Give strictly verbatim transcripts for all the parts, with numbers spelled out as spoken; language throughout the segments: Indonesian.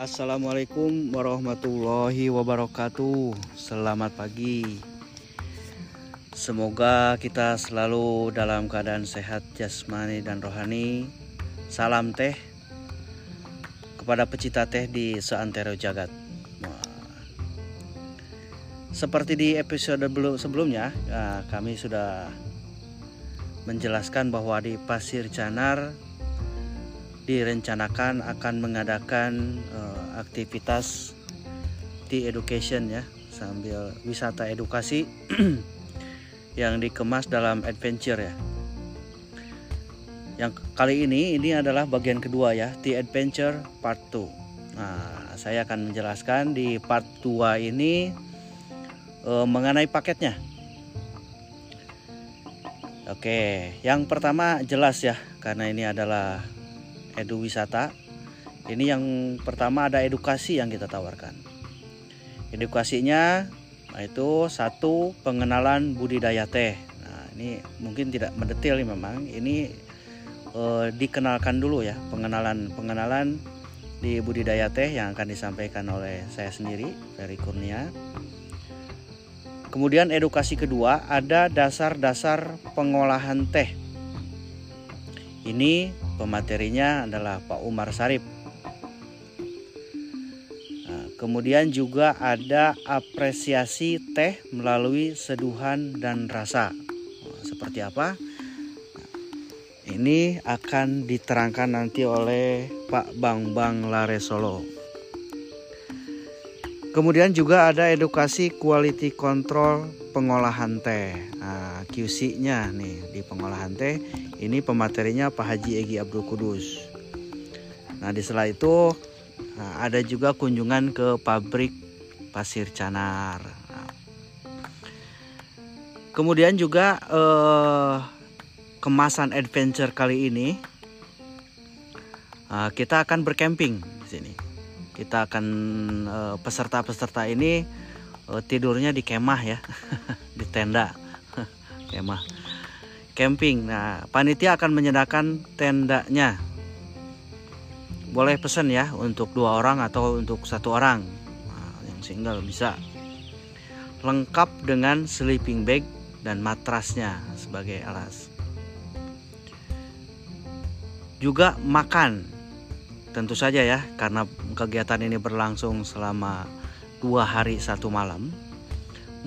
Assalamualaikum warahmatullahi wabarakatuh. Selamat pagi. Semoga kita selalu dalam keadaan sehat jasmani dan rohani. Salam teh kepada pecinta teh di seantero jagat. Seperti di episode sebelumnya, nah, kami sudah menjelaskan bahwa di Pasir Canar direncanakan akan mengadakan uh, aktivitas tea education ya, sambil wisata edukasi yang dikemas dalam adventure ya. Yang kali ini ini adalah bagian kedua ya, tea adventure part dua. Nah, saya akan menjelaskan di part dua ini uh, mengenai paketnya. Oke, yang pertama jelas ya, karena ini adalah edu wisata. Ini yang pertama ada edukasi yang kita tawarkan. Edukasinya itu satu, pengenalan budidaya teh. Nah, ini mungkin tidak mendetail memang. Ini eh, dikenalkan dulu ya, pengenalan-pengenalan di budidaya teh yang akan disampaikan oleh saya sendiri, Ferry Kurnia. Kemudian edukasi kedua ada dasar-dasar pengolahan teh. Ini pematerinya adalah Pak Umar Sarip. Nah, kemudian juga ada apresiasi teh melalui seduhan dan rasa. Nah, seperti apa? Nah, ini akan diterangkan nanti oleh Pak Bangbang Laresolo. Kemudian juga ada edukasi quality control pengolahan teh. Nah, Q C-nya nih di pengolahan teh. Ini pematerinya Pak Haji Egi Abdul Kudus. Nah, di setelah itu nah, ada juga kunjungan ke pabrik Pasir Canar. Nah. Kemudian juga eh, kemasan adventure kali ini eh, kita akan bercamping di sini. Kita akan eh, peserta-peserta ini eh, tidurnya di kemah ya, di tenda kemah. Camping. Nah, panitia akan menyediakan tendanya. Boleh pesan ya untuk dua orang atau untuk satu orang. Nah, yang single bisa. Lengkap dengan sleeping bag dan matrasnya sebagai alas. Juga makan. Tentu saja ya, karena kegiatan ini berlangsung selama dua hari satu malam.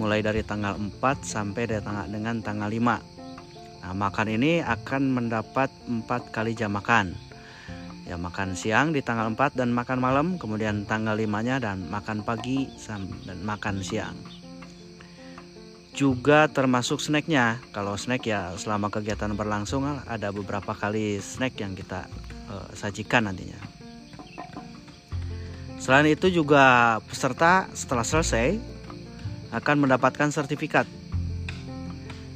Mulai dari tanggal empat sampai dengan tanggal lima. Nah, makan ini akan mendapat empat kali jam makan. Jam makan siang di tanggal empat dan makan malam, kemudian tanggal lima-nya dan makan pagi dan makan siang. Juga termasuk snack-nya. Kalau snack ya selama kegiatan berlangsung ada beberapa kali snack yang kita uh, sajikan nantinya. Selain itu juga peserta setelah selesai akan mendapatkan sertifikat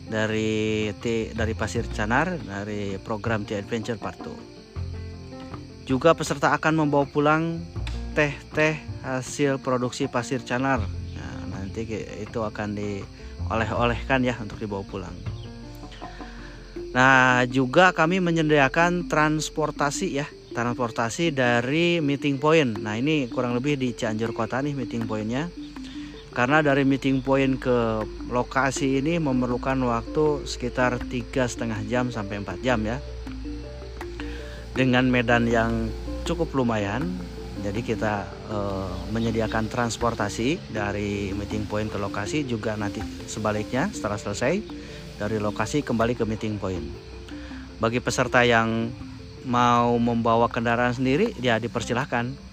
dari T, dari Pasir Canar, dari program Tea Adventure Part dua. Juga peserta akan membawa pulang teh-teh hasil produksi Pasir Canar. Nah, nanti itu akan dioleh-olehkan ya untuk dibawa pulang. Nah, juga kami menyediakan transportasi ya, transportasi dari meeting point. Nah, ini kurang lebih di Cianjur Kota nih meeting point-nya. Karena dari meeting point ke lokasi ini memerlukan waktu sekitar tiga setengah jam sampai empat jam ya. Dengan medan yang cukup lumayan, jadi kita e, menyediakan transportasi dari meeting point ke lokasi, juga nanti sebaliknya setelah selesai dari lokasi kembali ke meeting point. Bagi peserta yang mau membawa kendaraan sendiri ya dipersilahkan.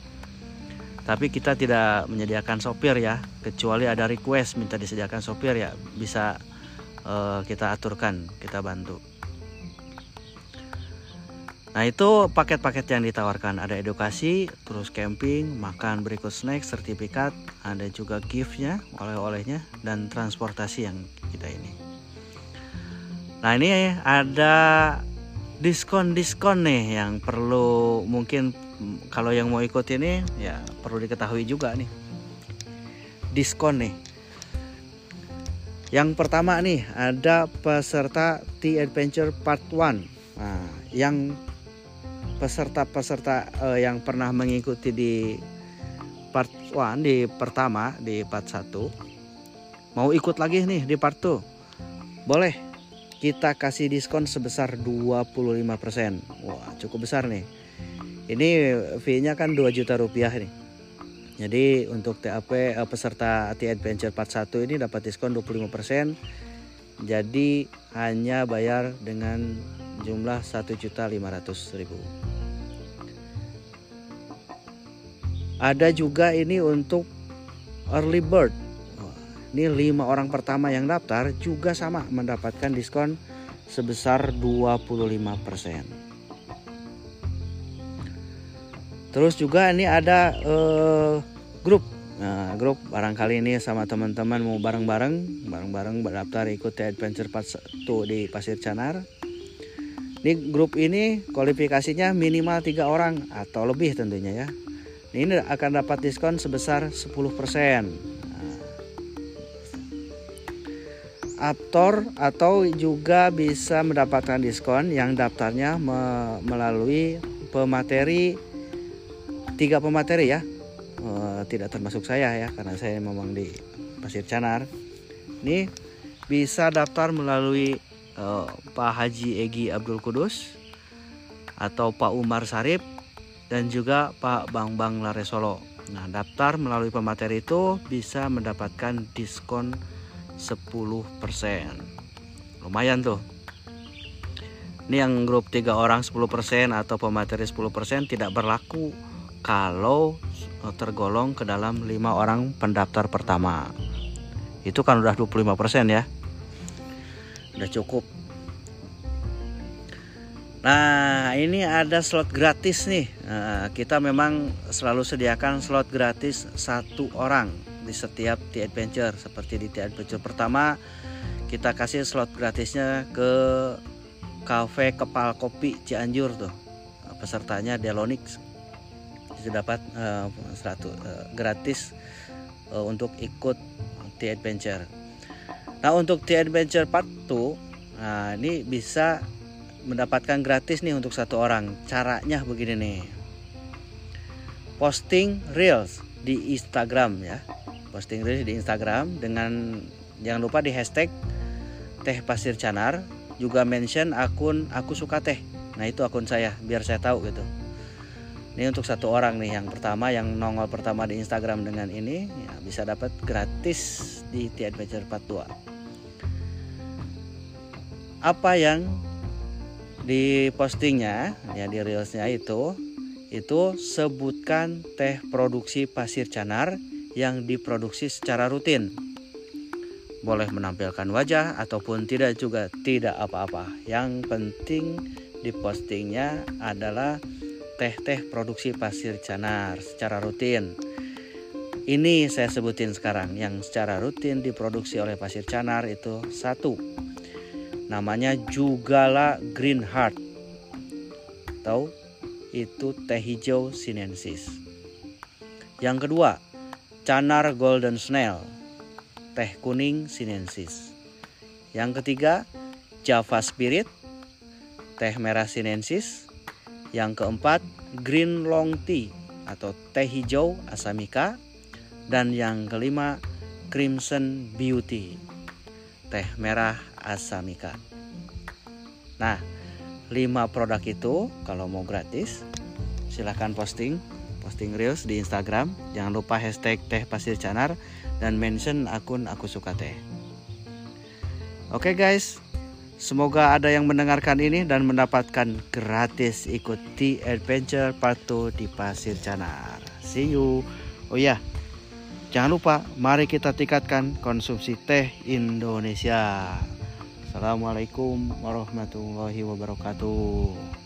Tapi kita tidak menyediakan sopir ya, kecuali ada request minta disediakan sopir ya, bisa uh, kita aturkan, kita bantu. Nah, itu paket-paket yang ditawarkan. Ada edukasi, terus camping, makan berikut snack, sertifikat, ada juga gift-nya, oleh-olehnya, dan transportasi yang kita ini. Nah, ini ada diskon-diskon nih yang perlu mungkin kalau yang mau ikut ini ya perlu diketahui juga nih diskon nih. Yang pertama nih ada peserta Tea Adventure Part satu. Nah, yang peserta-peserta eh, yang pernah mengikuti di one di pertama, di part satu. Mau ikut lagi nih di part dua? Boleh. Kita kasih diskon sebesar dua puluh lima persen. Wah, cukup besar nih. Ini fee-nya kan dua juta rupiah nih. Jadi untuk T A P peserta T A Adventure part satu ini dapat diskon dua puluh lima persen. Jadi hanya bayar dengan jumlah satu juta lima ratus ribu. Ada juga ini untuk early bird. Ini lima orang pertama yang daftar juga sama mendapatkan diskon sebesar dua puluh lima persen. Terus juga ini ada eh, grup. Nah, grup barangkali ini sama teman-teman mau bareng-bareng, bareng-bareng berdaftar ikut Adventure part satu di Pasir Canar. Ini grup ini kualifikasinya minimal tiga orang atau lebih tentunya ya. Ini akan dapat diskon sebesar sepuluh persen. Nah, Aptor atau juga bisa mendapatkan diskon yang daftarnya me melalui pemateri, tiga pemateri ya. E, tidak termasuk saya ya, karena saya memang di Pasir Canar. Ini bisa daftar melalui e, Pak Haji Egi Abdul Kudus atau Pak Umar Sarip, dan juga Pak Bangbang Laresolo. Nah, daftar melalui pemateri itu bisa mendapatkan diskon sepuluh persen. Lumayan tuh. Ini yang grup tiga orang sepuluh persen atau pemateri sepuluh persen tidak berlaku kalau tergolong ke dalam lima orang pendaftar pertama. Itu kan udah dua puluh lima persen ya. Udah cukup. Nah, ini ada slot gratis nih. Nah, kita memang selalu sediakan slot gratis satu orang di setiap Tea Adventure. Seperti di Tea Adventure pertama, kita kasih slot gratisnya ke Cafe Kepal Kopi Cianjur tuh. Pesertanya Delonix. Itu dapat uh, seratus uh, gratis uh, untuk ikut Tea Adventure. Nah, untuk Tea Adventure part dua, nah ini bisa mendapatkan gratis nih untuk satu orang. Caranya begini nih, posting reels di Instagram ya, posting reels di Instagram dengan jangan lupa di hashtag Teh Pasir Canar, juga mention akun Aku Suka Teh. Nah, itu akun saya biar saya tahu gitu. Ini untuk satu orang nih, yang pertama yang nongol pertama di Instagram dengan ini ya, bisa dapat gratis di Tea Adventure part dua. Apa yang di postingnya ya, di reelsnya itu itu sebutkan teh produksi Pasir Canar yang diproduksi secara rutin. Boleh menampilkan wajah ataupun tidak juga tidak apa-apa. Yang penting di postingnya adalah teh-teh produksi Pasir Canar secara rutin. Ini saya sebutin sekarang, yang secara rutin diproduksi oleh Pasir Canar itu satu, namanya Jugala Green Heart atau itu teh hijau sinensis. Yang kedua, Canar Golden Snail, teh kuning sinensis. Yang ketiga, Java Spirit, teh merah sinensis. Yang keempat, Green Long Tea atau teh hijau asamika. Dan yang kelima, Crimson Beauty, teh merah asamika. Nah, lima produk itu kalau mau gratis silahkan posting posting reels di Instagram, jangan lupa hashtag Teh Pasir Canar dan mention akun Aku Suka Teh. Oke guys, semoga ada yang mendengarkan ini dan mendapatkan gratis ikut Tea Adventure part dua di Pasir Canar. See you. Oh ya, yeah. Jangan lupa mari kita tingkatkan konsumsi teh Indonesia. Assalamualaikum warahmatullahi wabarakatuh.